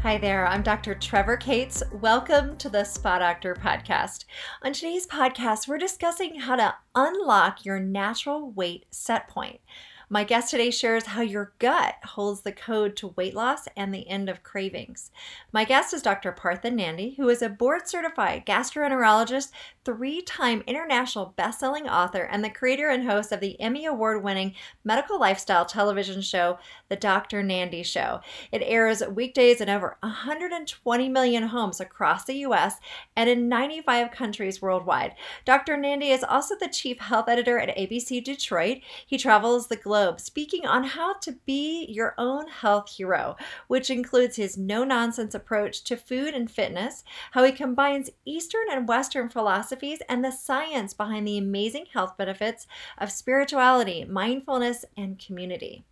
Hi there, I'm Dr. Trevor Cates. Welcome to the Spa Doctor Podcast. On today's podcast, we're discussing how to unlock your natural weight set point. My guest today shares how your gut holds the code to weight loss and the end of cravings. My guest is Dr. Partha Nandi, who is a board-certified gastroenterologist, three-time international best-selling author, and the creator and host of the Emmy Award-winning medical lifestyle television show, The Dr. Nandi Show. It airs weekdays in over 120 million homes across the U.S. and in 95 countries worldwide. Dr. Nandi is also the chief health editor at ABC Detroit. He travels the globe speaking on how to be your own health hero, which includes his no-nonsense approach to food and fitness, how he combines Eastern and Western philosophies and the science behind the amazing health benefits of spirituality, mindfulness, and community.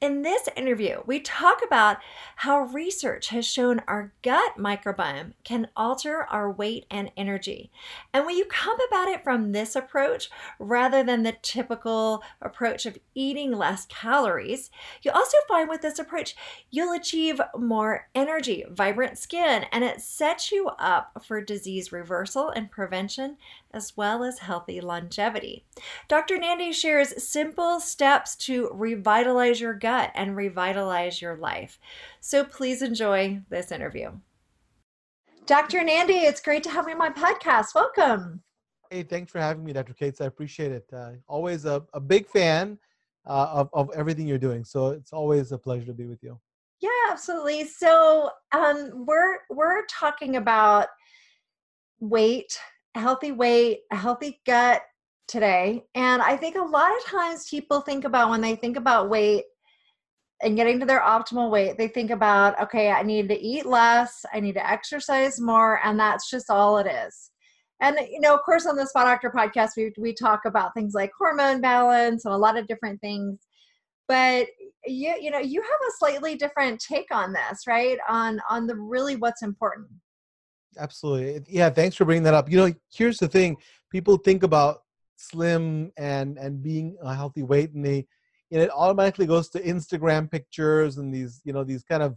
In this interview, we talk about how research has shown our gut microbiome can alter our weight and energy. And when you come about it from this approach, rather than the typical approach of eating less calories, you'll also find with this approach, you'll achieve more energy, vibrant skin, and it sets you up for disease reversal and prevention, as well as healthy longevity. Dr. Nandi shares simple steps to revitalize your gut and revitalize your life. So please enjoy this interview. Dr. Nandi, it's great to have you on my podcast. Welcome. Hey, thanks for having me, Dr. Cates. I appreciate it. Always a big fan of everything you're doing. So it's always a pleasure to be with you. Yeah, absolutely. So we're talking about weight, a healthy gut today. And I think a lot of times people think about, when they think about weight, and getting to their optimal weight, they think about, okay, I need to eat less, I need to exercise more, and that's just all it is. And, you know, of course, on the Spa Doctor podcast, we talk about things like hormone balance and a lot of different things. But, you know, you have a slightly different take on this, right? On the really what's important. Absolutely. Yeah, thanks for bringing that up. You know, here's the thing. People think about slim and being a healthy weight, and they, and it automatically goes to Instagram pictures and these, you know, these kind of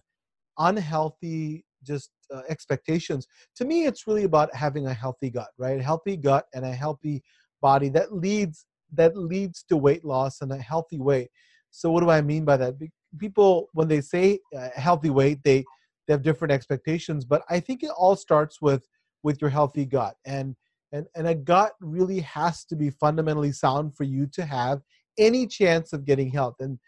unhealthy just expectations. To me, it's really about having a healthy gut, right? A healthy gut and a healthy body that leads to weight loss and a healthy weight. So what do I mean by that? People, when they say healthy weight, they have different expectations, but I think it all starts with your healthy gut, and a gut really has to be fundamentally sound for you to have any chance of getting health. And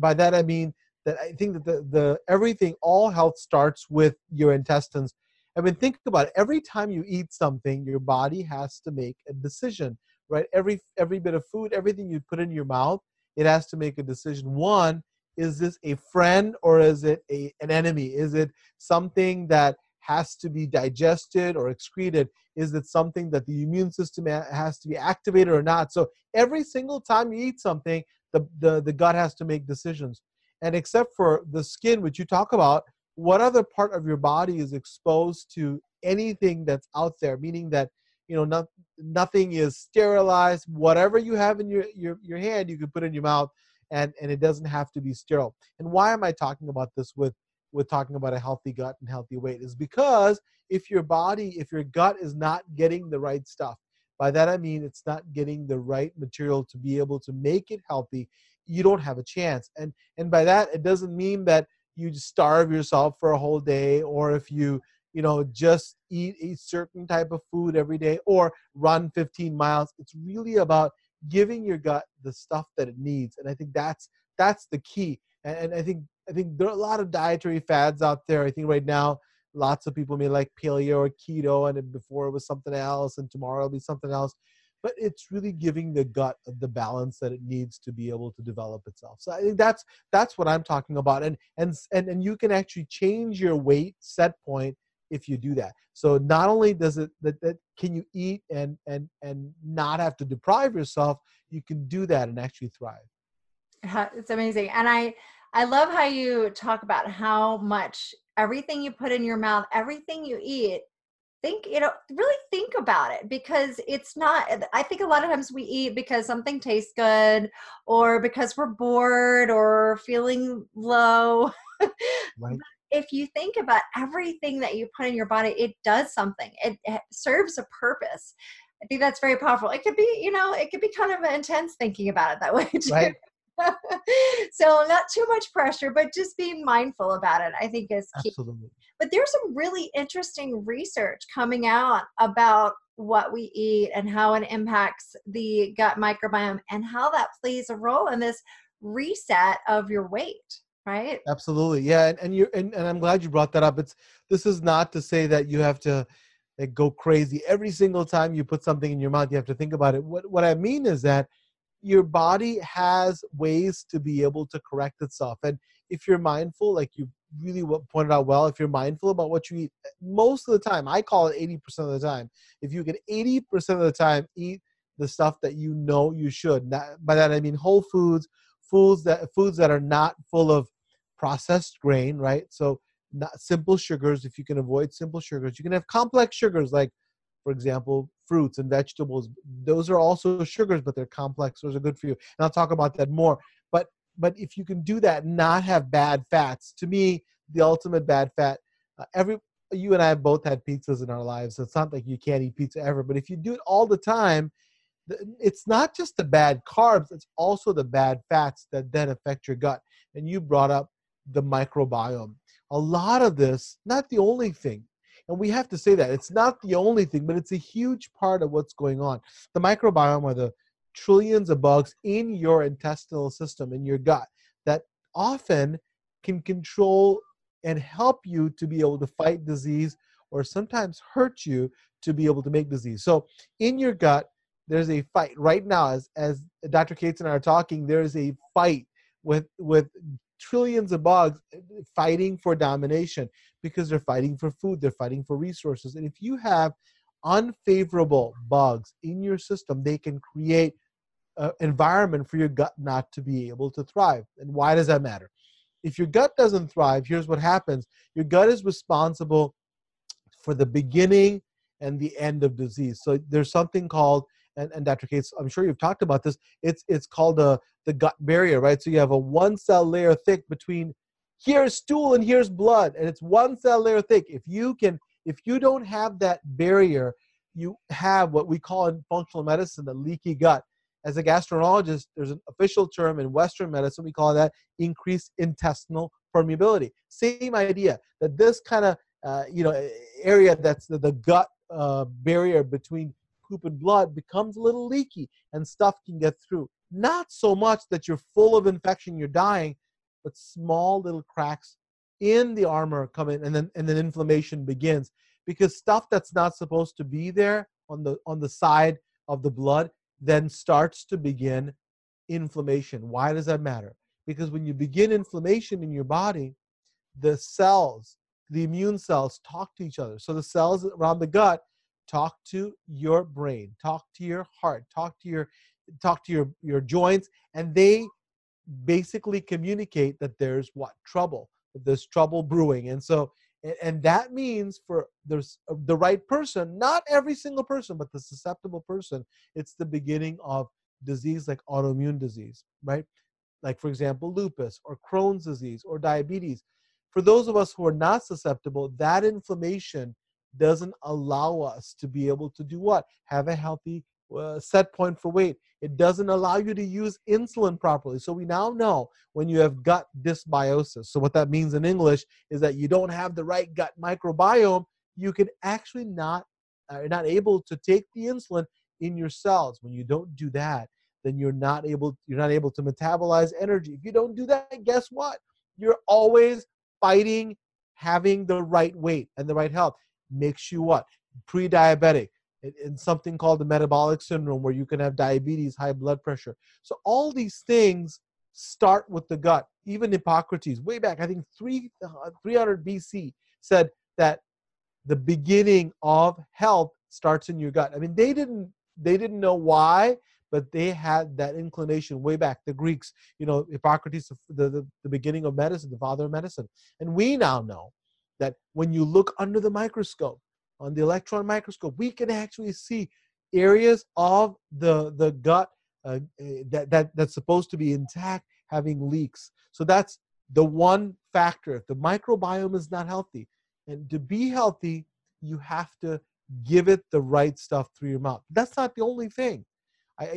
by that, I mean that I think that all health starts with your intestines. I mean, think about it. Every time you eat something, your body has to make a decision, right? Every bit of food, everything you put in your mouth, it has to make a decision. One, is this a friend or is it an enemy? Is it something that has to be digested or excreted? Is it something that the immune system has to be activated or not? So every single time you eat something, the gut has to make decisions. And except for the skin, which you talk about, what other part of your body is exposed to anything that's out there? Meaning that, you know, nothing is sterilized. Whatever you have in your hand, you can put in your mouth, and it doesn't have to be sterile. And why am I talking about this with talking about a healthy gut and healthy weight, is because if your gut is not getting the right stuff, by that I mean it's not getting the right material to be able to make it healthy, you don't have a chance. And by that, it doesn't mean that you just starve yourself for a whole day, or if you just eat a certain type of food every day or run 15 miles. It's really about giving your gut the stuff that it needs. And I think that's the key. And I think there are a lot of dietary fads out there. I think right now, lots of people may like paleo or keto, and before it was something else, and tomorrow it'll be something else. But it's really giving the gut the balance that it needs to be able to develop itself. So I think that's what I'm talking about. And you can actually change your weight set point if you do that. So not only does it that can you eat and not have to deprive yourself, you can do that and actually thrive. It's amazing. And I love how you talk about how much everything you put in your mouth, everything you eat think, you know, really think about it, because it's not, I think a lot of times we eat because something tastes good or because we're bored or feeling low. Right. If you think about everything that you put in your body, it does something. It serves a purpose. I think that's very powerful. It could be, you know, it could be kind of intense thinking about it that way too. Right. So not too much pressure, but just being mindful about it, I think is key. Absolutely. But there's some really interesting research coming out about what we eat and how it impacts the gut microbiome and how that plays a role in this reset of your weight, right? Absolutely. Yeah. And I'm glad you brought that up. This is not to say that you have to go crazy every single time you put something in your mouth. You have to think about it. What I mean is that your body has ways to be able to correct itself. And if you're mindful, like you really pointed out well, if you're mindful about what you eat most of the time, I call it 80% of the time. If you can 80% of the time eat the stuff that you know you should, by that I mean whole foods, foods that are not full of processed grain, right? So not simple sugars, if you can avoid simple sugars. You can have complex sugars like, for example, fruits and vegetables. Those are also sugars, but they're complex. Those are good for you. And I'll talk about that more. But if you can do that, not have bad fats. To me, the ultimate bad fat, you and I have both had pizzas in our lives. So it's not like you can't eat pizza ever. But if you do it all the time, it's not just the bad carbs. It's also the bad fats that then affect your gut. And you brought up the microbiome. A lot of this, not the only thing. And we have to say that it's not the only thing, but it's a huge part of what's going on. The microbiome are the trillions of bugs in your intestinal system, in your gut, that often can control and help you to be able to fight disease or sometimes hurt you to be able to make disease. So in your gut, there's a fight right now. As Dr. Cates and I are talking, there is a fight with trillions of bugs fighting for domination because they're fighting for food, they're fighting for resources. And if you have unfavorable bugs in your system, they can create an environment for your gut not to be able to thrive. And why does that matter? If your gut doesn't thrive, here's what happens. Your gut is responsible for the beginning and the end of disease. So there's something called, and Dr. Cates, I'm sure you've talked about this, it's called the gut barrier, right? So you have a one cell layer thick between here's stool and here's blood, and it's one cell layer thick. If you don't have that barrier, you have what we call in functional medicine, the leaky gut. As a gastroenterologist, there's an official term in Western medicine, we call that increased intestinal permeability. Same idea, that this kind of area that's the gut barrier between poop and blood becomes a little leaky and stuff can get through. Not so much that you're full of infection, you're dying, but small little cracks in the armor come in, and then inflammation begins, because stuff that's not supposed to be there on the side of the blood then starts to begin inflammation. Why does that matter? Because when you begin inflammation in your body, the cells, the immune cells, talk to each other. So the cells around the gut talk to your brain, talk to your heart, talk to your joints, and they basically communicate that there's trouble. There's trouble brewing. And so, and that means for there's the right person, not every single person, but the susceptible person, it's the beginning of disease like autoimmune disease, right? Like, for example, lupus or Crohn's disease or diabetes. For those of us who are not susceptible, that inflammation doesn't allow us to be able to do what? Have a healthy set point for weight. It doesn't allow you to use insulin properly. So we now know when you have gut dysbiosis. So what that means in English is that you don't have the right gut microbiome. You can actually not able to take the insulin in your cells. When you don't do that, then you're not able to metabolize energy. If you don't do that, guess what? You're always fighting having the right weight and the right health. Makes you what? Pre-diabetic, in something called the metabolic syndrome, where you can have diabetes, high blood pressure. So all these things start with the gut. Even Hippocrates, way back, I think 300 BC, said that the beginning of health starts in your gut. I mean, they didn't know why, but they had that inclination way back. The Greeks, Hippocrates, the beginning of medicine, the father of medicine. And we now know that when you look under the microscope on the electron microscope, we can actually see areas of the gut that's supposed to be intact having leaks. So that's the one factor. If the microbiome is not healthy, and to be healthy, you have to give it the right stuff through your mouth. That's not the only thing.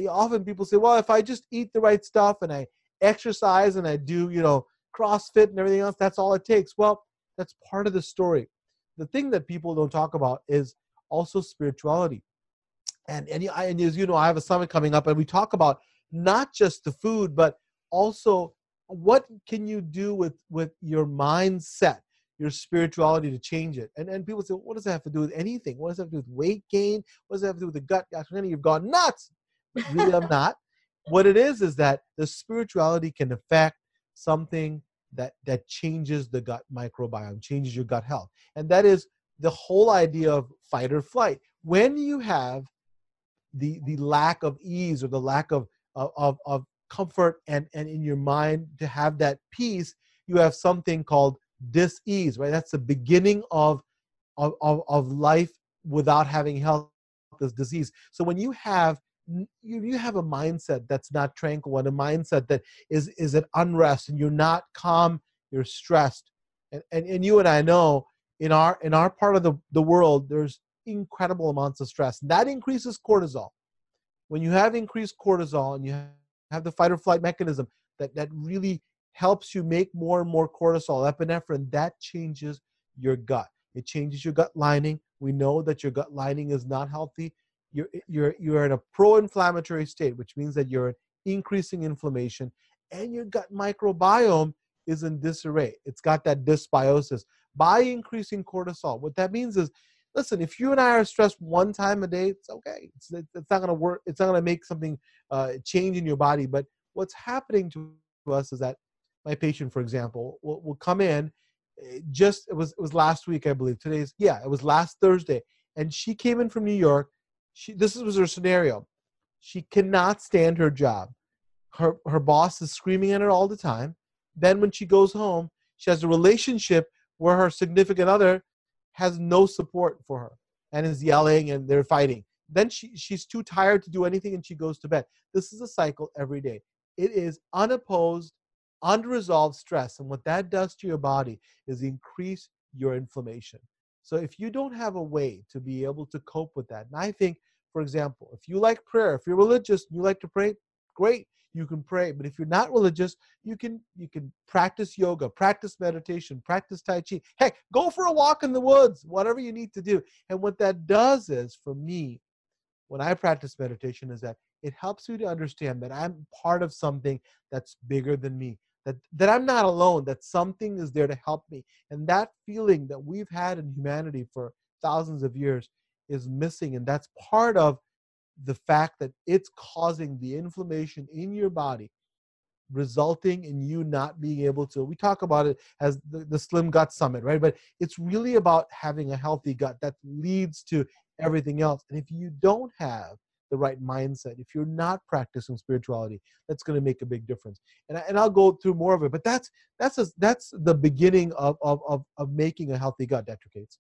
Often people say, well, if I just eat the right stuff and I exercise and I do, you know, CrossFit and everything else, that's all it takes. Well, that's part of the story. The thing that people don't talk about is also spirituality. And as you know, I have a summit coming up and we talk about not just the food, but also what can you do with your mindset, your spirituality to change it. And people say, well, what does that have to do with anything? What does that have to do with weight gain? What does that have to do with the gut? You've gone nuts. But really, I'm not. What it is that the spirituality can affect something that changes the gut microbiome, changes your gut health. And that is the whole idea of fight or flight. When you have the lack of ease or the lack of comfort and in your mind to have that peace, you have something called dis-ease, right? That's the beginning of life without having health is disease. So when you have a mindset that's not tranquil and a mindset that is at unrest and you're not calm, you're stressed. And you and I know in our part of the world, there's incredible amounts of stress. And that increases cortisol. When you have increased cortisol and you have the fight or flight mechanism that really helps you make more and more cortisol, epinephrine, that changes your gut. It changes your gut lining. We know that your gut lining is not healthy. You're in a pro-inflammatory state, which means that you're increasing inflammation, and your gut microbiome is in disarray. It's got that dysbiosis. By increasing cortisol, what that means is, listen, if you and I are stressed one time a day, it's okay. It's not going to work. It's not going to make something change in your body. But what's happening to us is that my patient, for example, will come in. It was last week, I believe. It was last Thursday, and she came in from New York. This was her scenario. She cannot stand her job. Her boss is screaming at her all the time. Then when she goes home, she has a relationship where her significant other has no support for her and is yelling and they're fighting. Then she's too tired to do anything and she goes to bed. This is a cycle every day. It is unopposed, unresolved stress. And what that does to your body is increase your inflammation. So if you don't have a way to be able to cope with that, and I think, for example, if you like prayer, if you're religious, you like to pray, great, you can pray. But if you're not religious, you can practice yoga, practice meditation, practice Tai Chi. Heck, go for a walk in the woods, whatever you need to do. And what that does is, for me, when I practice meditation, is that it helps you to understand that I'm part of something that's bigger than me. That I'm not alone, that something is there to help me. And that feeling that we've had in humanity for thousands of years is missing. And that's part of the fact that it's causing the inflammation in your body, resulting in you not being able to. We talk about it as the Slim Gut Summit, right? But it's really about having a healthy gut that leads to everything else. And if you don't have the right mindset, if you're not practicing spirituality, that's going to make a big difference. And I'll go through more of it, but that's the beginning of making a healthy gut, Dr. Cates.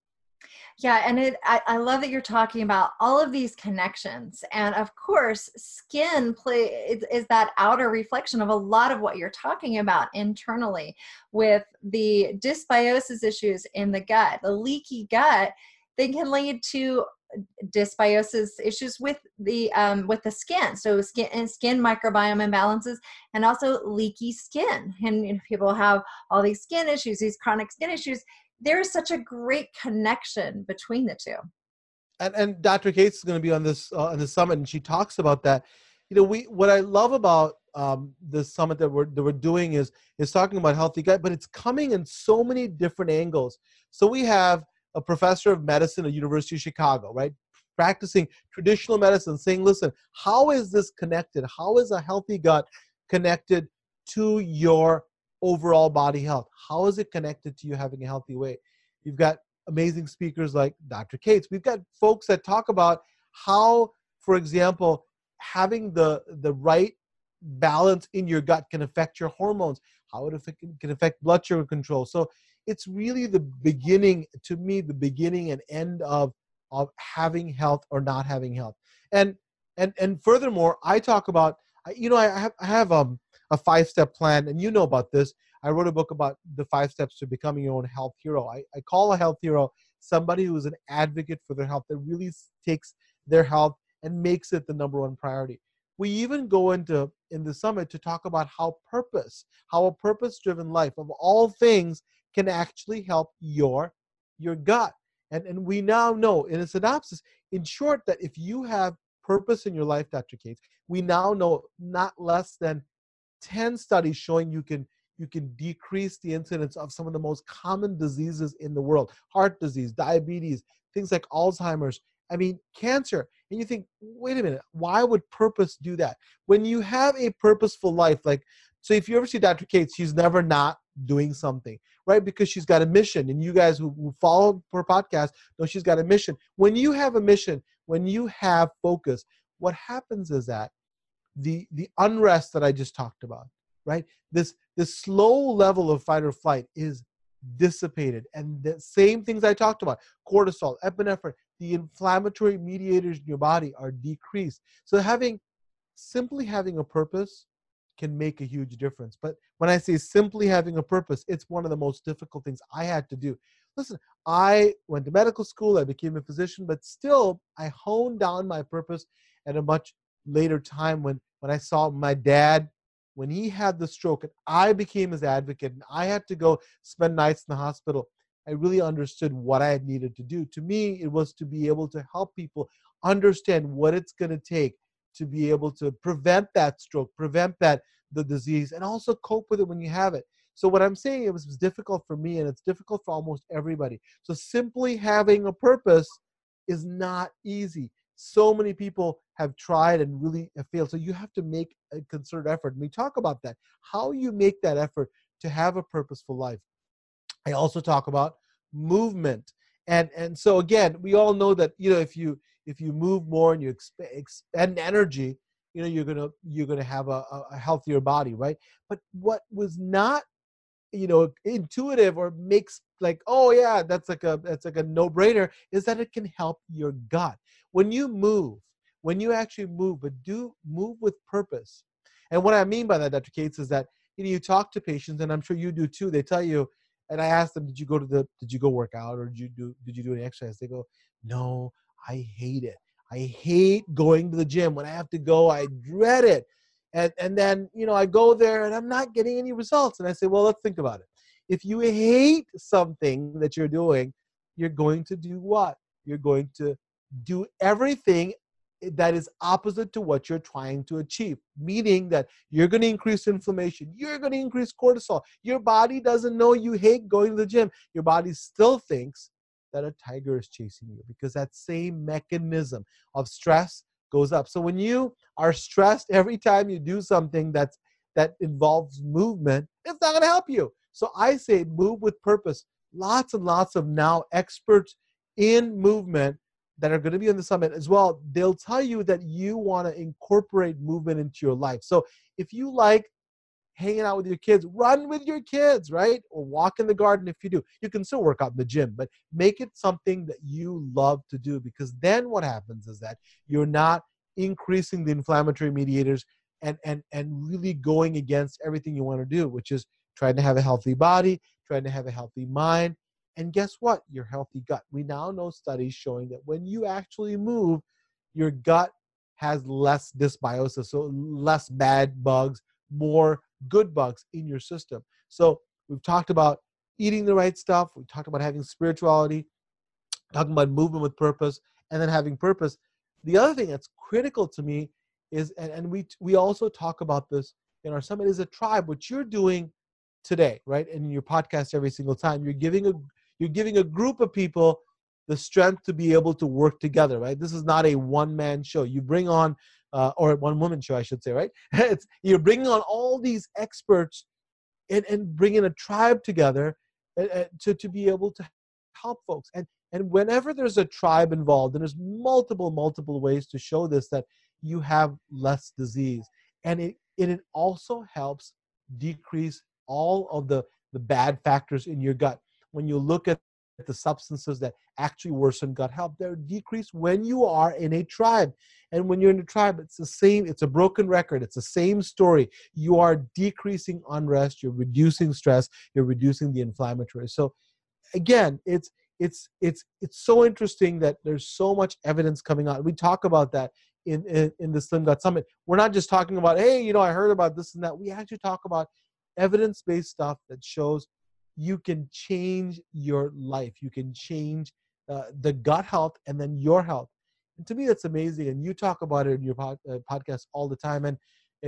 Yeah. And I love that you're talking about all of these connections. And of course, skin is that outer reflection of a lot of what you're talking about internally with the dysbiosis issues in the gut, the leaky gut. They can lead to dysbiosis issues with the skin. So skin microbiome imbalances, and also leaky skin. And people have all these skin issues, these chronic skin issues. There is such a great connection between the two. And Dr. Cates is going to be on this on the summit, and she talks about that. You know, what I love about the summit that we're doing is talking about healthy gut, but it's coming in so many different angles. So we have a professor of medicine at University of Chicago, right? Practicing traditional medicine, saying, listen, how is this connected? How is a healthy gut connected to your overall body health? How is it connected to you having a healthy weight? You've got amazing speakers like Dr. Cates. We've got folks that talk about how, for example, having the right balance in your gut can affect your hormones, how it can affect blood sugar control. So it's really the beginning, to me, the beginning and end of of having health or not having health. And furthermore, I talk about, you know, I have a 5-step plan, and you know about this. I wrote a book about the 5 steps to becoming your own health hero. I call a health hero somebody who is an advocate for their health, that really takes their health and makes it the #1 priority. We even go into, in the summit, to talk about how a purpose-driven life of all things can actually help your gut. And we now know, in a synopsis, in short, that if you have purpose in your life, Dr. Cates, we now know not less than 10 studies showing you can decrease the incidence of some of the most common diseases in the world: heart disease, diabetes, things like Alzheimer's, I mean, cancer. And you think, wait a minute, why would purpose do that? When you have a purposeful life, like, so if you ever see Dr. Cates, she's never not doing something, right? Because she's got a mission. And you guys who follow her podcast know she's got a mission. When you have a mission, when you have focus, what happens is that the unrest that I just talked about, right? This slow level of fight or flight is dissipated. And the same things I talked about, cortisol, epinephrine, the inflammatory mediators in your body are decreased. So simply having a purpose can make a huge difference. But when I say simply having a purpose, it's one of the most difficult things I had to do. Listen, I went to medical school, I became a physician, but still I honed down my purpose at a much later time when I saw my dad, when he had the stroke, and I became his advocate, and I had to go spend nights in the hospital. I really understood what I had needed to do. To me, it was to be able to help people understand what it's going to take to be able to prevent that stroke, prevent the disease, and also cope with it when you have it. So what I'm saying, it was difficult for me, and it's difficult for almost everybody. So simply having a purpose is not easy. So many people have tried and really have failed. So you have to make a concerted effort. And we talk about that, how you make that effort to have a purposeful life. I also talk about movement. And so again, we all know that, you know, if you move more and you expend energy, you know, you're going to have a healthier body, right? But what was not, you know, intuitive or makes like, oh yeah, that's like a no-brainer, is that it can help your gut. When you actually move, but do move with purpose. And what I mean by that, Dr. Cates, is that, you know, you talk to patients, and I'm sure you do too, they tell you, and I asked them, did you go work out, or did you do any exercise? They go, no, I hate it. I hate going to the gym. When I have to go, I dread it. And then, you know, I go there and I'm not getting any results. And I say, well, let's think about it. If you hate something that you're doing, you're going to do what? You're going to do everything that is opposite to what you're trying to achieve, meaning that you're going to increase inflammation, you're going to increase cortisol. Your body doesn't know you hate going to the gym. Your body still thinks that a tiger is chasing you, because that same mechanism of stress goes up. So when you are stressed every time you do something that involves movement, it's not going to help you. So I say move with purpose. Lots and lots of now experts in movement that are going to be on the summit as well, they'll tell you that you want to incorporate movement into your life. So if you like hanging out with your kids, run with your kids, right? Or walk in the garden if you do. You can still work out in the gym, but make it something that you love to do, because then what happens is that you're not increasing the inflammatory mediators and really going against everything you want to do, which is trying to have a healthy body, trying to have a healthy mind, and guess what? Your healthy gut. We now know studies showing that when you actually move, your gut has less dysbiosis, so less bad bugs, more good bugs in your system. So we've talked about eating the right stuff. We've talked about having spirituality, talking about movement with purpose, and then having purpose. The other thing that's critical to me is, and we also talk about this in our summit, is a tribe, which you're doing today, right? In your podcast every single time, you're giving a group of people the strength to be able to work together, right? This is not a one-man show. You bring on, or one-woman show, I should say, right? You're bringing on all these experts and bringing a tribe together to be able to help folks. And whenever there's a tribe involved, and there's multiple ways to show this, that you have less disease. And it also helps decrease all of the bad factors in your gut. When you look at the substances that actually worsen gut health, they're decreased when you are in a tribe. And when you're in a tribe, it's the same, it's a broken record, it's the same story. You are decreasing unrest, you're reducing stress, you're reducing the inflammatory. So again, it's so interesting that there's so much evidence coming out. We talk about that in the Slim Gut Summit. We're not just talking about, hey, you know, I heard about this and that. We actually talk about evidence-based stuff that shows you can change your life. You can change the gut health and then your health. And to me, that's amazing. And you talk about it in your podcast all the time. And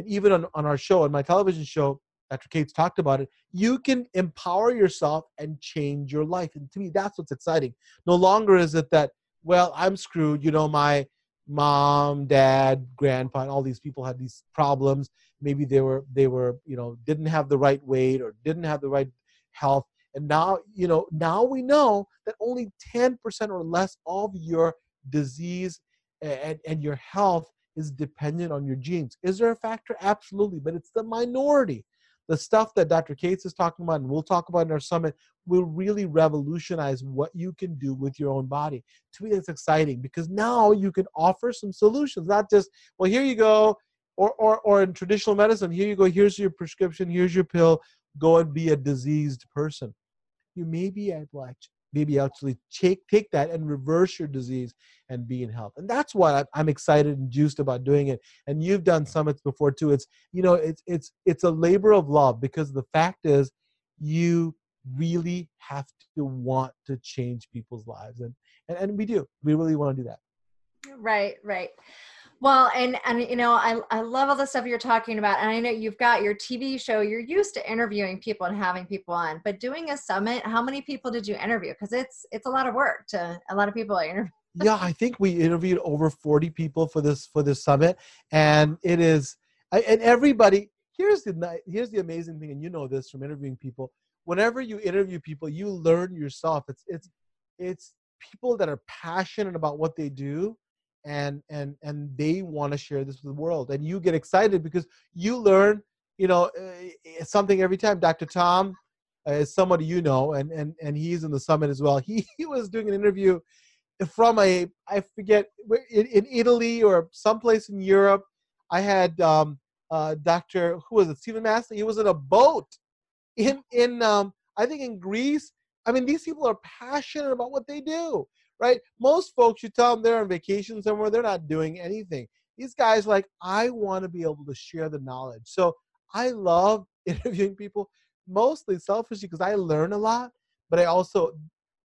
even on our show, on my television show, Dr. Cates talked about it. You can empower yourself and change your life. And to me, that's what's exciting. No longer is it that, well, I'm screwed. You know, my mom, dad, grandpa, and all these people had these problems. Maybe they were, you know, didn't have the right weight or didn't have the right health. And now, you know, now we know that only 10% or less of your disease and your health is dependent on your genes. Is there a factor? Absolutely, but it's the minority. The stuff that Dr. Cates is talking about, and we'll talk about in our summit, will really revolutionize what you can do with your own body. To me, that's exciting because now you can offer some solutions, not just, well, here you go, or in traditional medicine, here you go, here's your prescription, here's your pill, go and be a diseased person. You may be able to actually take that and reverse your disease and be in health. And that's why I'm excited and juiced about doing it. And you've done summits before too. It's, you know, it's a labor of love because the fact is you really have to want to change people's lives. And we do, we really want to do that. Right. Well, and you know, I love all the stuff you're talking about. And I know you've got your TV show. You're used to interviewing people and having people on, but doing a summit, how many people did you interview? Because it's a lot of work to a lot of people I interview. Yeah, I think we interviewed over 40 people for this summit, and it is and everybody. Here's the amazing thing, and you know this from interviewing people. Whenever you interview people, you learn yourself. It's people that are passionate about what they do. And they want to share this with the world, and you get excited because you learn, you know, something every time. Dr. Tom is somebody you know, and he's in the summit as well. He was doing an interview from I forget in Italy or someplace in Europe. I had Stephen Massey. He was in a boat in I think in Greece. I mean, these people are passionate about what they do. Right? Most folks, you tell them they're on vacation somewhere, they're not doing anything. These guys like, I want to be able to share the knowledge. So I love interviewing people, mostly selfishly because I learn a lot, but I also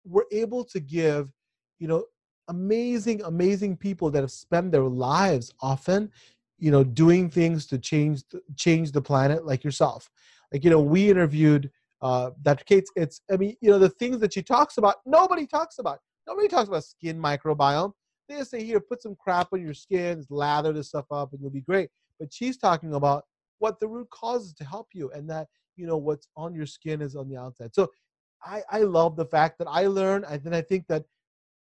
were able to give, you know, amazing people that have spent their lives often, you know, doing things to change the planet like yourself. Like, you know, we interviewed Dr. Cates. The things that she talks about, nobody talks about. Nobody talks about skin microbiome. They just say, here, put some crap on your skin, lather this stuff up, and you'll be great. But she's talking about what the root cause is to help you, and that, you know, what's on your skin is on the outside. So I love the fact that I learn, and then I think that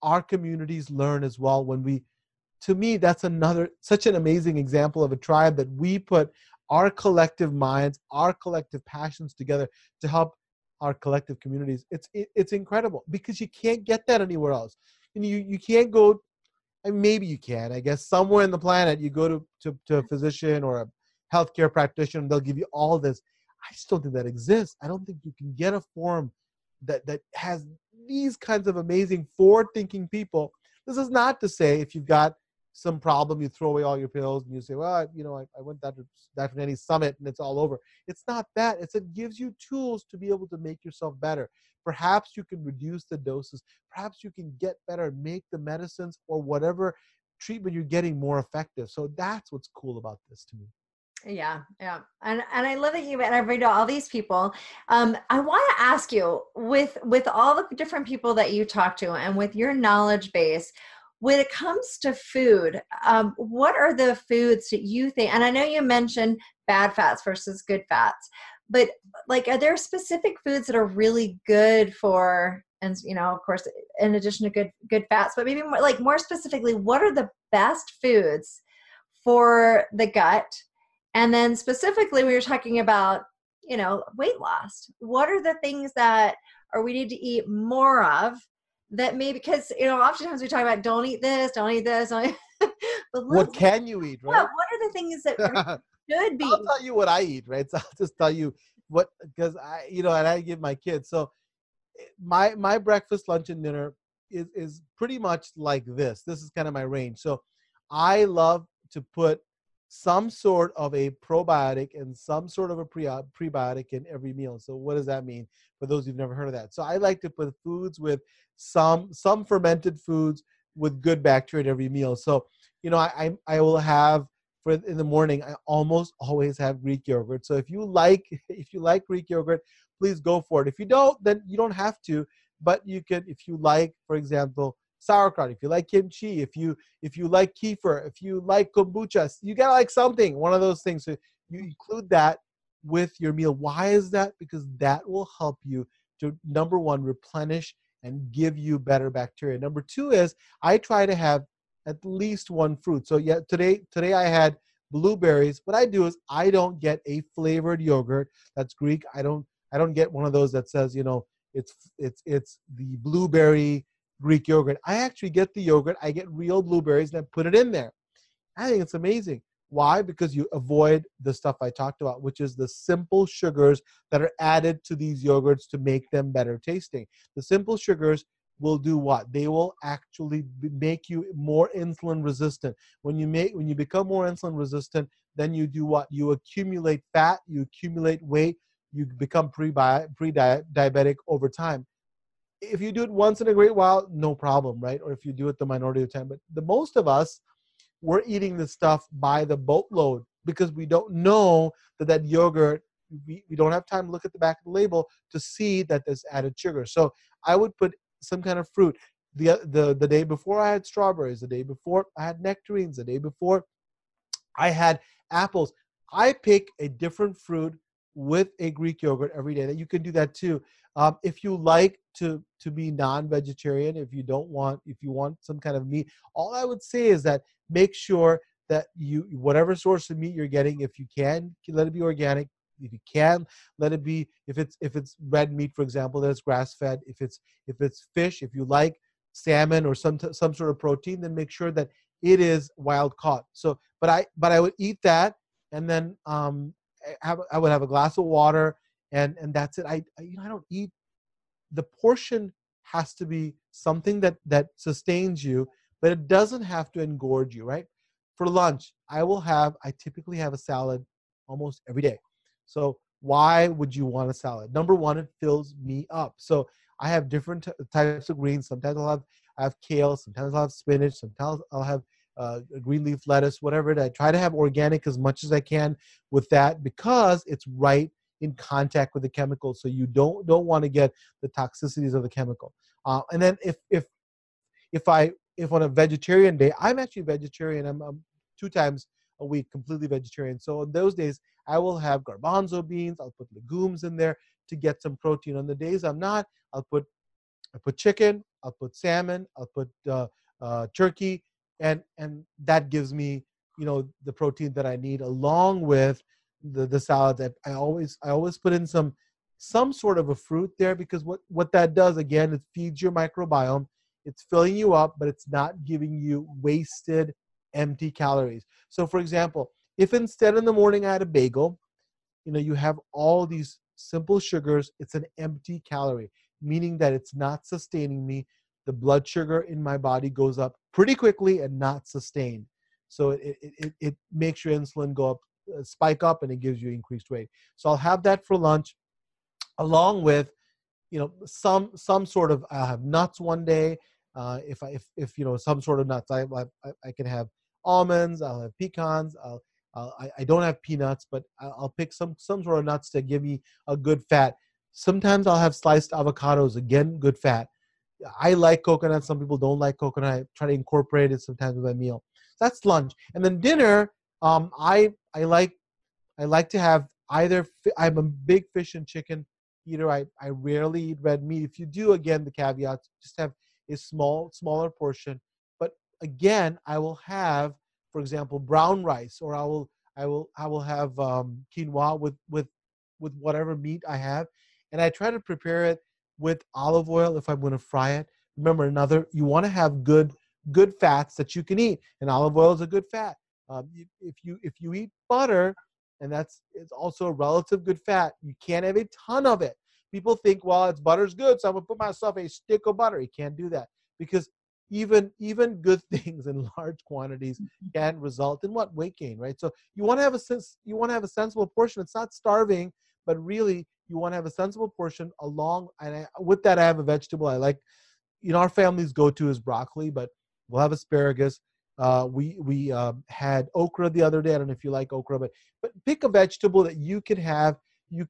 our communities learn as well when we, to me, that's such an amazing example of a tribe that we put our collective minds, our collective passions together to help our collective communities. It's incredible because you can't get that anywhere else. And you can't go, and maybe you can, I guess, somewhere in the planet, you go to a physician or a healthcare practitioner, and they'll give you all this. I just don't think that exists. I don't think you can get a forum that has these kinds of amazing forward-thinking people. This is not to say if you've got some problem, you throw away all your pills and you say, well, I went to Dr. Nandi's summit and it's all over. It's not that. It gives you tools to be able to make yourself better. Perhaps you can reduce the doses. Perhaps you can get better, make the medicines or whatever treatment you're getting more effective. So that's what's cool about this to me. Yeah. And I love that you and I read all these people. I want to ask you, with all the different people that you talk to and with your knowledge base, when it comes to food, what are the foods that you think, and I know you mentioned bad fats versus good fats, but like, are there specific foods that are really good for, and you know, of course, in addition to good fats, but maybe more, like more specifically, what are the best foods for the gut? And then specifically, we were talking about, you know, weight loss. What are the things that or we need to eat more of that maybe, because, you know, oftentimes we talk about don't eat this, don't eat this. Don't eat but what can you eat, right? Yeah, what are the things that really should be? I'll tell you what I eat, right? So I'll just tell you what, because I, you know, and I give my kids. So my breakfast, lunch, and dinner is pretty much like this. This is kind of my range. So I love to put some sort of a probiotic and some sort of a prebiotic in every meal. So what does that mean for those who've never heard of that? So I like to put foods with some fermented foods with good bacteria at every meal. So, you know, I will have in the morning, I almost always have Greek yogurt. So if you like Greek yogurt, please go for it. If you don't, then you don't have to, but you can, if you like, for example, sauerkraut, if you like kimchi, if you like kefir, if you like kombucha, you gotta like something, one of those things. So you include that with your meal. Why is that? Because that will help you to, number one, replenish and give you better bacteria. Number two is I try to have at least one fruit. So yeah, today I had blueberries. What I do is I don't get a flavored yogurt that's Greek. I don't get one of those that says, you know, it's the blueberry Greek yogurt. I actually get the yogurt. I get real blueberries and I put it in there. I think it's amazing. Why? Because you avoid the stuff I talked about, which is the simple sugars that are added to these yogurts to make them better tasting. The simple sugars will do what? They will actually make you more insulin resistant. When you become more insulin resistant, then you do what? You accumulate fat, you accumulate weight, you become pre-diabetic over time. If you do it once in a great while, no problem, right? Or if you do it the minority of the time. But the most of us, we're eating this stuff by the boatload because we don't know that yogurt, we don't have time to look at the back of the label to see that there's added sugar. So I would put some kind of fruit. The day before I had strawberries, the day before I had nectarines, the day before I had apples. I pick a different fruit with a Greek yogurt every day. That you can do that too. If you like to be non-vegetarian, if you want some kind of meat, all I would say is that make sure that you, whatever source of meat you're getting, if you can, let it be organic. If you can, let it be, if it's red meat, for example, that's grass-fed. If it's fish, if you like salmon or some sort of protein, then make sure that it is wild caught. So, but I would eat that, and then I would have a glass of water, and that's it. I don't eat. The portion has to be something that sustains you, but it doesn't have to engorge you, right? For lunch, I typically have a salad almost every day. So why would you want a salad? Number one, it fills me up. So I have different types of greens. Sometimes I have kale, sometimes I'll have spinach, sometimes I'll have green leaf lettuce, whatever it is. I try to have organic as much as I can with that because it's right in contact with the chemical. So you don't want to get the toxicities of the chemical. And then if on a vegetarian day, I'm actually vegetarian. I'm 2 times a week completely vegetarian. So on those days, I will have garbanzo beans. I'll put legumes in there to get some protein. On the days I'm not, I'll put chicken, I'll put salmon, I'll put turkey, and that gives me, you know, the protein that I need along with the salad. That I always put in some sort of a fruit there because what that does, again, it feeds your microbiome. It's filling you up, but it's not giving you wasted empty calories. So for example, if instead in the morning I had a bagel, you know, you have all these simple sugars, it's an empty calorie, meaning that it's not sustaining me. The blood sugar in my body goes up pretty quickly and not sustained. So it makes your insulin go up, spike up, and it gives you increased weight. So I'll have that for lunch along with, you know, some sort of, I'll have nuts one day. If you know, some sort of nuts, I can have almonds, I'll have pecans, I don't have peanuts, but I'll pick some sort of nuts to give me a good fat. Sometimes I'll have sliced avocados, again, good fat. I like coconut. Some people don't like coconut. I try to incorporate it sometimes with my meal. That's lunch. And then dinner, I like to have either, I'm a big fish and chicken eater. I rarely eat red meat. If you do, again, the caveats, just have a smaller portion. But again, I will have, for example, brown rice, or I will have quinoa with whatever meat I have. And I try to prepare it with olive oil if I'm going to fry it. Remember, you want to have good fats that you can eat, and olive oil is a good fat. If you eat butter, and it's also a relative good fat, you can't have a ton of it. People think, well, butter's good, so I'm going to put myself a stick of butter. You can't do that, because even good things in large quantities can result in what? Weight gain, right? So you want to have a sensible portion. It's not starving, but really you want to have a sensible portion along. And with that, I have a vegetable I like. In our family's go-to is broccoli, but we'll have asparagus. We had okra the other day. I don't know if you like okra, but pick a vegetable that you can have. You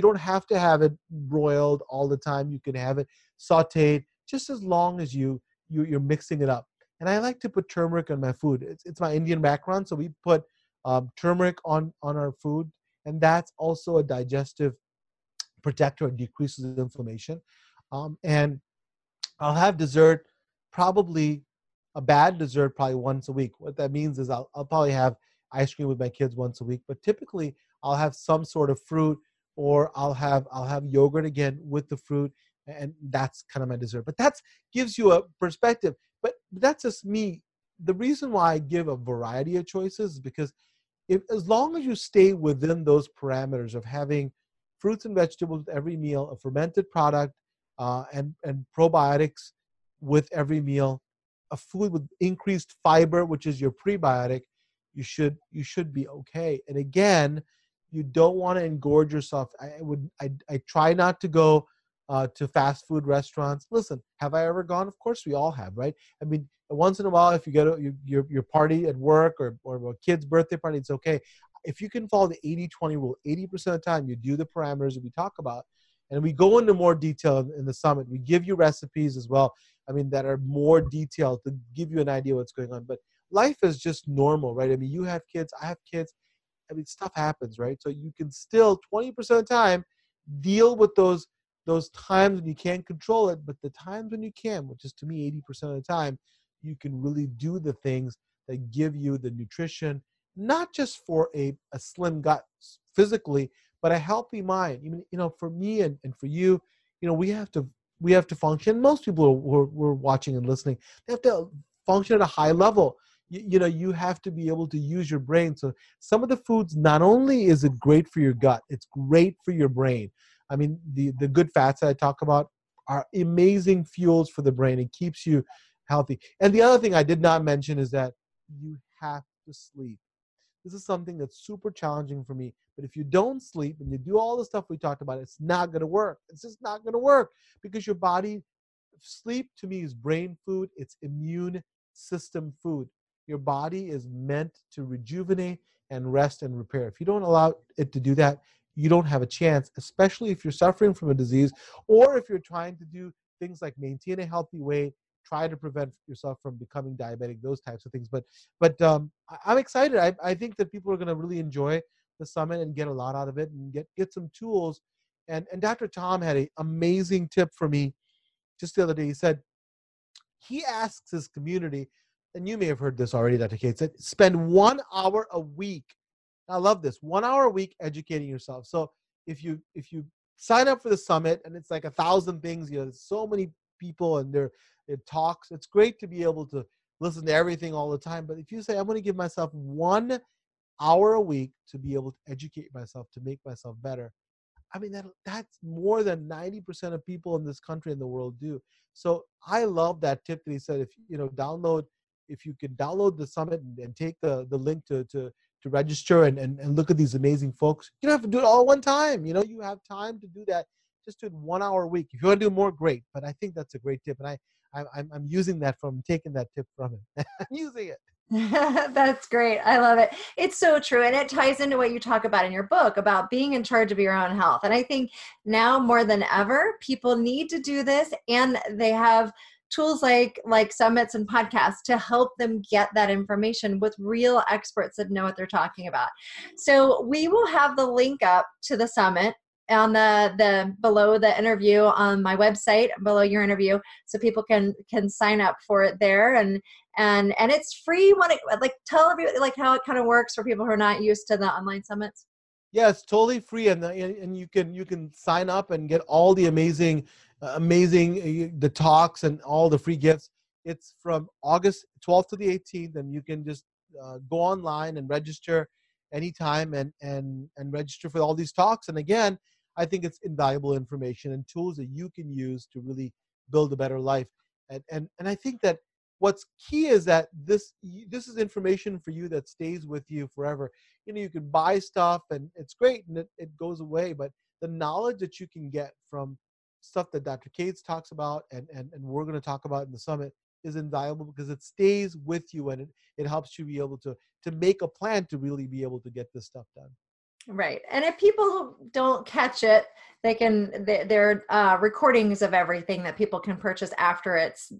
don't have to have it broiled all the time. You can have it sauteed, just as long as you're mixing it up. And I like to put turmeric on my food. It's my Indian background, so we put turmeric on our food, and that's also a digestive protector. It decreases inflammation. And I'll have dessert, probably a bad dessert, probably once a week. What that means is I'll probably have ice cream with my kids once a week, but typically I'll have some sort of fruit, or I'll have yogurt again with the fruit. And that's kind of my dessert. But that gives you a perspective. But that's just me. The reason why I give a variety of choices is because as long as you stay within those parameters of having fruits and vegetables with every meal, a fermented product, and probiotics with every meal, a food with increased fiber, which is your prebiotic, you should be okay. And again, you don't want to engorge yourself. I try not to go to fast food restaurants. Listen, have I ever gone? Of course we all have, right? I mean, once in a while, if you go to your party at work or a kid's birthday party, it's okay. If you can follow the 80-20 rule, 80% of the time you do the parameters that we talk about, and we go into more detail in the summit. We give you recipes as well, I mean, that are more detailed to give you an idea what's going on. But life is just normal, right? I mean, you have kids, I have kids. I mean, stuff happens, right? So you can still 20% of the time deal with those times when you can't control it, but the times when you can, which is to me 80% of the time, you can really do the things that give you the nutrition, not just for a slim gut physically, but a healthy mind. Even, for me and for you, we have to function. Most people who are watching and listening, they have to function at a high level. You have to be able to use your brain. So some of the foods, not only is it great for your gut, it's great for your brain. I mean, the good fats that I talk about are amazing fuels for the brain. It keeps you healthy. And the other thing I did not mention is that you have to sleep. This is something that's super challenging for me. But if you don't sleep and you do all the stuff we talked about, it's not going to work. It's just not going to work, because your body, sleep to me is brain food. It's immune system food. Your body is meant to rejuvenate and rest and repair. If you don't allow it to do that, you don't have a chance, especially if you're suffering from a disease, or if you're trying to do things like maintain a healthy weight, try to prevent yourself from becoming diabetic, those types of things. But I'm excited. I think that people are going to really enjoy the summit and get a lot out of it and get some tools. And Dr. Tom had an amazing tip for me just the other day. He said, he asks his community, and you may have heard this already, Dr. Cates, said, spend 1 hour a week. I love this. 1 hour a week educating yourself. So if you sign up for the summit, and it's like 1,000 things, there's so many people and their talks. It's great to be able to listen to everything all the time. But if you say, I'm going to give myself 1 hour a week to be able to educate myself, to make myself better. I mean, that's more than 90% of people in this country and the world do. So I love that tip that he said, if you can download the summit and take the link to register and look at these amazing folks. You don't have to do it all one time. You have time to do that. Just do it 1 hour a week. If you want to do more, great. But I think that's a great tip. And I'm using that taking that tip from him. I'm using it. That's great. I love it. It's so true. And it ties into what you talk about in your book about being in charge of your own health. And I think now more than ever, people need to do this, and they have tools like summits and podcasts to help them get that information with real experts that know what they're talking about. So we will have the link up to the summit on the below the interview on my website, below your interview, so people can sign up for it there. And it's free. Tell everybody how it kind of works for people who are not used to the online summits. Yeah, it's totally free, and you can sign up and get all the amazing amazing, the talks and all the free gifts. It's from August 12th to the 18th, and you can just go online and register anytime and register for all these talks. And again, I think it's invaluable information and tools that you can use to really build a better life. And I think that what's key is that this is information for you that stays with you forever. You know, you can buy stuff and it's great and it goes away, but the knowledge that you can get from stuff that Dr. Cates talks about and we're going to talk about in the summit is invaluable because it stays with you and it helps you be able to make a plan to really be able to get this stuff done. Right. And if people don't catch it, there are recordings of everything that people can purchase after it's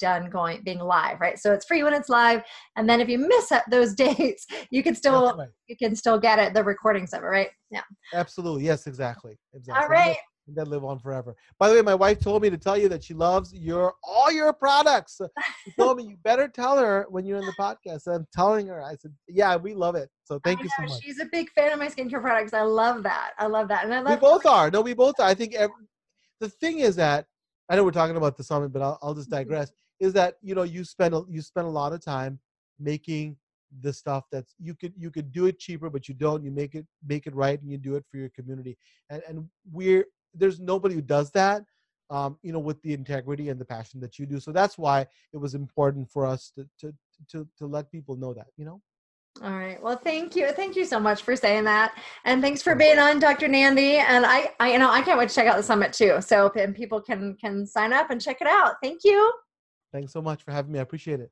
done being live, right? So it's free when it's live. And then if you miss those dates, you can still, right, you can still get it, the recordings of it, right? Yeah. Absolutely. Yes, exactly. All right. And that live on forever. By the way, my wife told me to tell you that she loves all your products. She told me you better tell her when you're in the podcast. So I'm telling her. I said, yeah, we love it. So thank you so much. She's a big fan of my skincare products. I love that. And I love. We both are. I think the thing is that I know we're talking about the summit, but I'll just digress. Is that you spend a lot of time making the stuff that's you could do it cheaper, but you don't. You make it right, and you do it for your community. And there's nobody who does that, with the integrity and the passion that you do. So that's why it was important for us to let people know that, All right. Well, thank you. Thank you so much for saying that. And thanks for being on, Dr. Nandi. And I can't wait to check out the summit too. So people can sign up and check it out. Thank you. Thanks so much for having me. I appreciate it.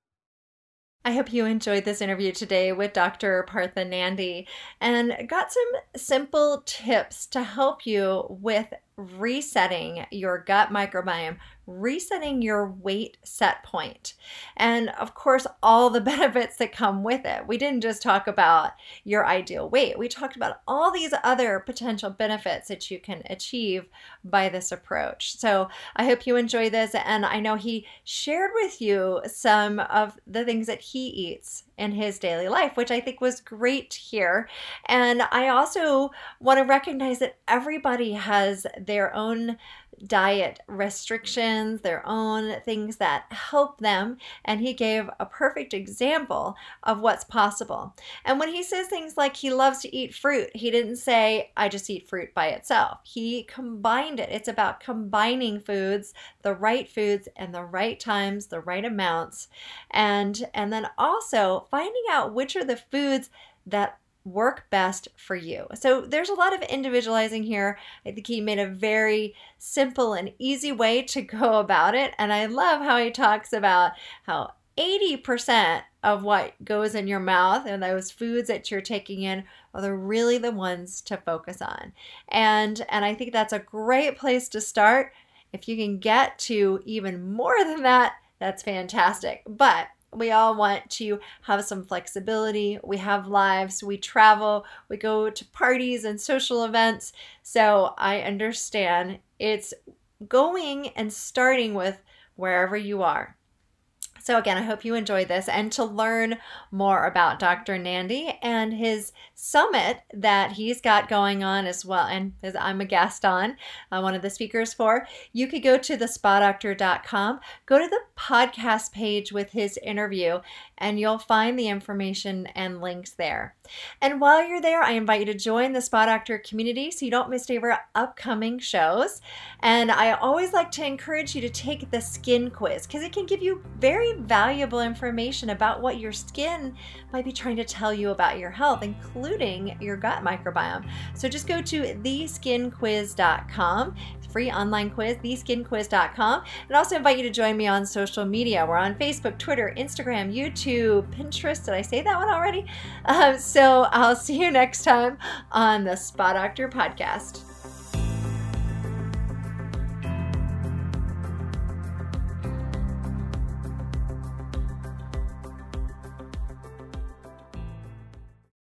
I hope you enjoyed this interview today with Dr. Partha Nandi and got some simple tips to help you with resetting your gut microbiome, resetting your weight set point, and of course, all the benefits that come with it. We didn't just talk about your ideal weight. We talked about all these other potential benefits that you can achieve by this approach. So I hope you enjoy this. And I know he shared with you some of the things that he eats in his daily life, which I think was great to hear. And I also want to recognize that everybody has their own diet restrictions, their own things that help them. And he gave a perfect example of what's possible. And when he says things like he loves to eat fruit, he didn't say, I just eat fruit by itself. He combined it. It's about combining foods, the right foods and the right times, the right amounts. And then also finding out which are the foods that work best for you. So there's a lot of individualizing here. I think he made a very simple and easy way to go about it. And I love how he talks about how 80% of what goes in your mouth and those foods that you're taking in are really the ones to focus on. And I think that's a great place to start. If you can get to even more than that, that's fantastic. But we all want to have some flexibility. We have lives, we travel, we go to parties and social events. So I understand it's going and starting with wherever you are. So again, I hope you enjoyed this. And to learn more about Dr. Nandi and his summit that he's got going on as well, and as I'm a guest on, one of the speakers for, you could go to thespadoctor.com, go to the podcast page with his interview, and you'll find the information and links there. And while you're there, I invite you to join the Spa Doctor community so you don't miss any of our upcoming shows. And I always like to encourage you to take the skin quiz because it can give you very valuable information about what your skin might be trying to tell you about your health, including your gut microbiome. So just go to theskinquiz.com, free online quiz, theskinquiz.com, and also invite you to join me on social media. We're on Facebook, Twitter, Instagram, YouTube, Pinterest. Did I say that one already? So I'll see you next time on the Spa Doctor Podcast.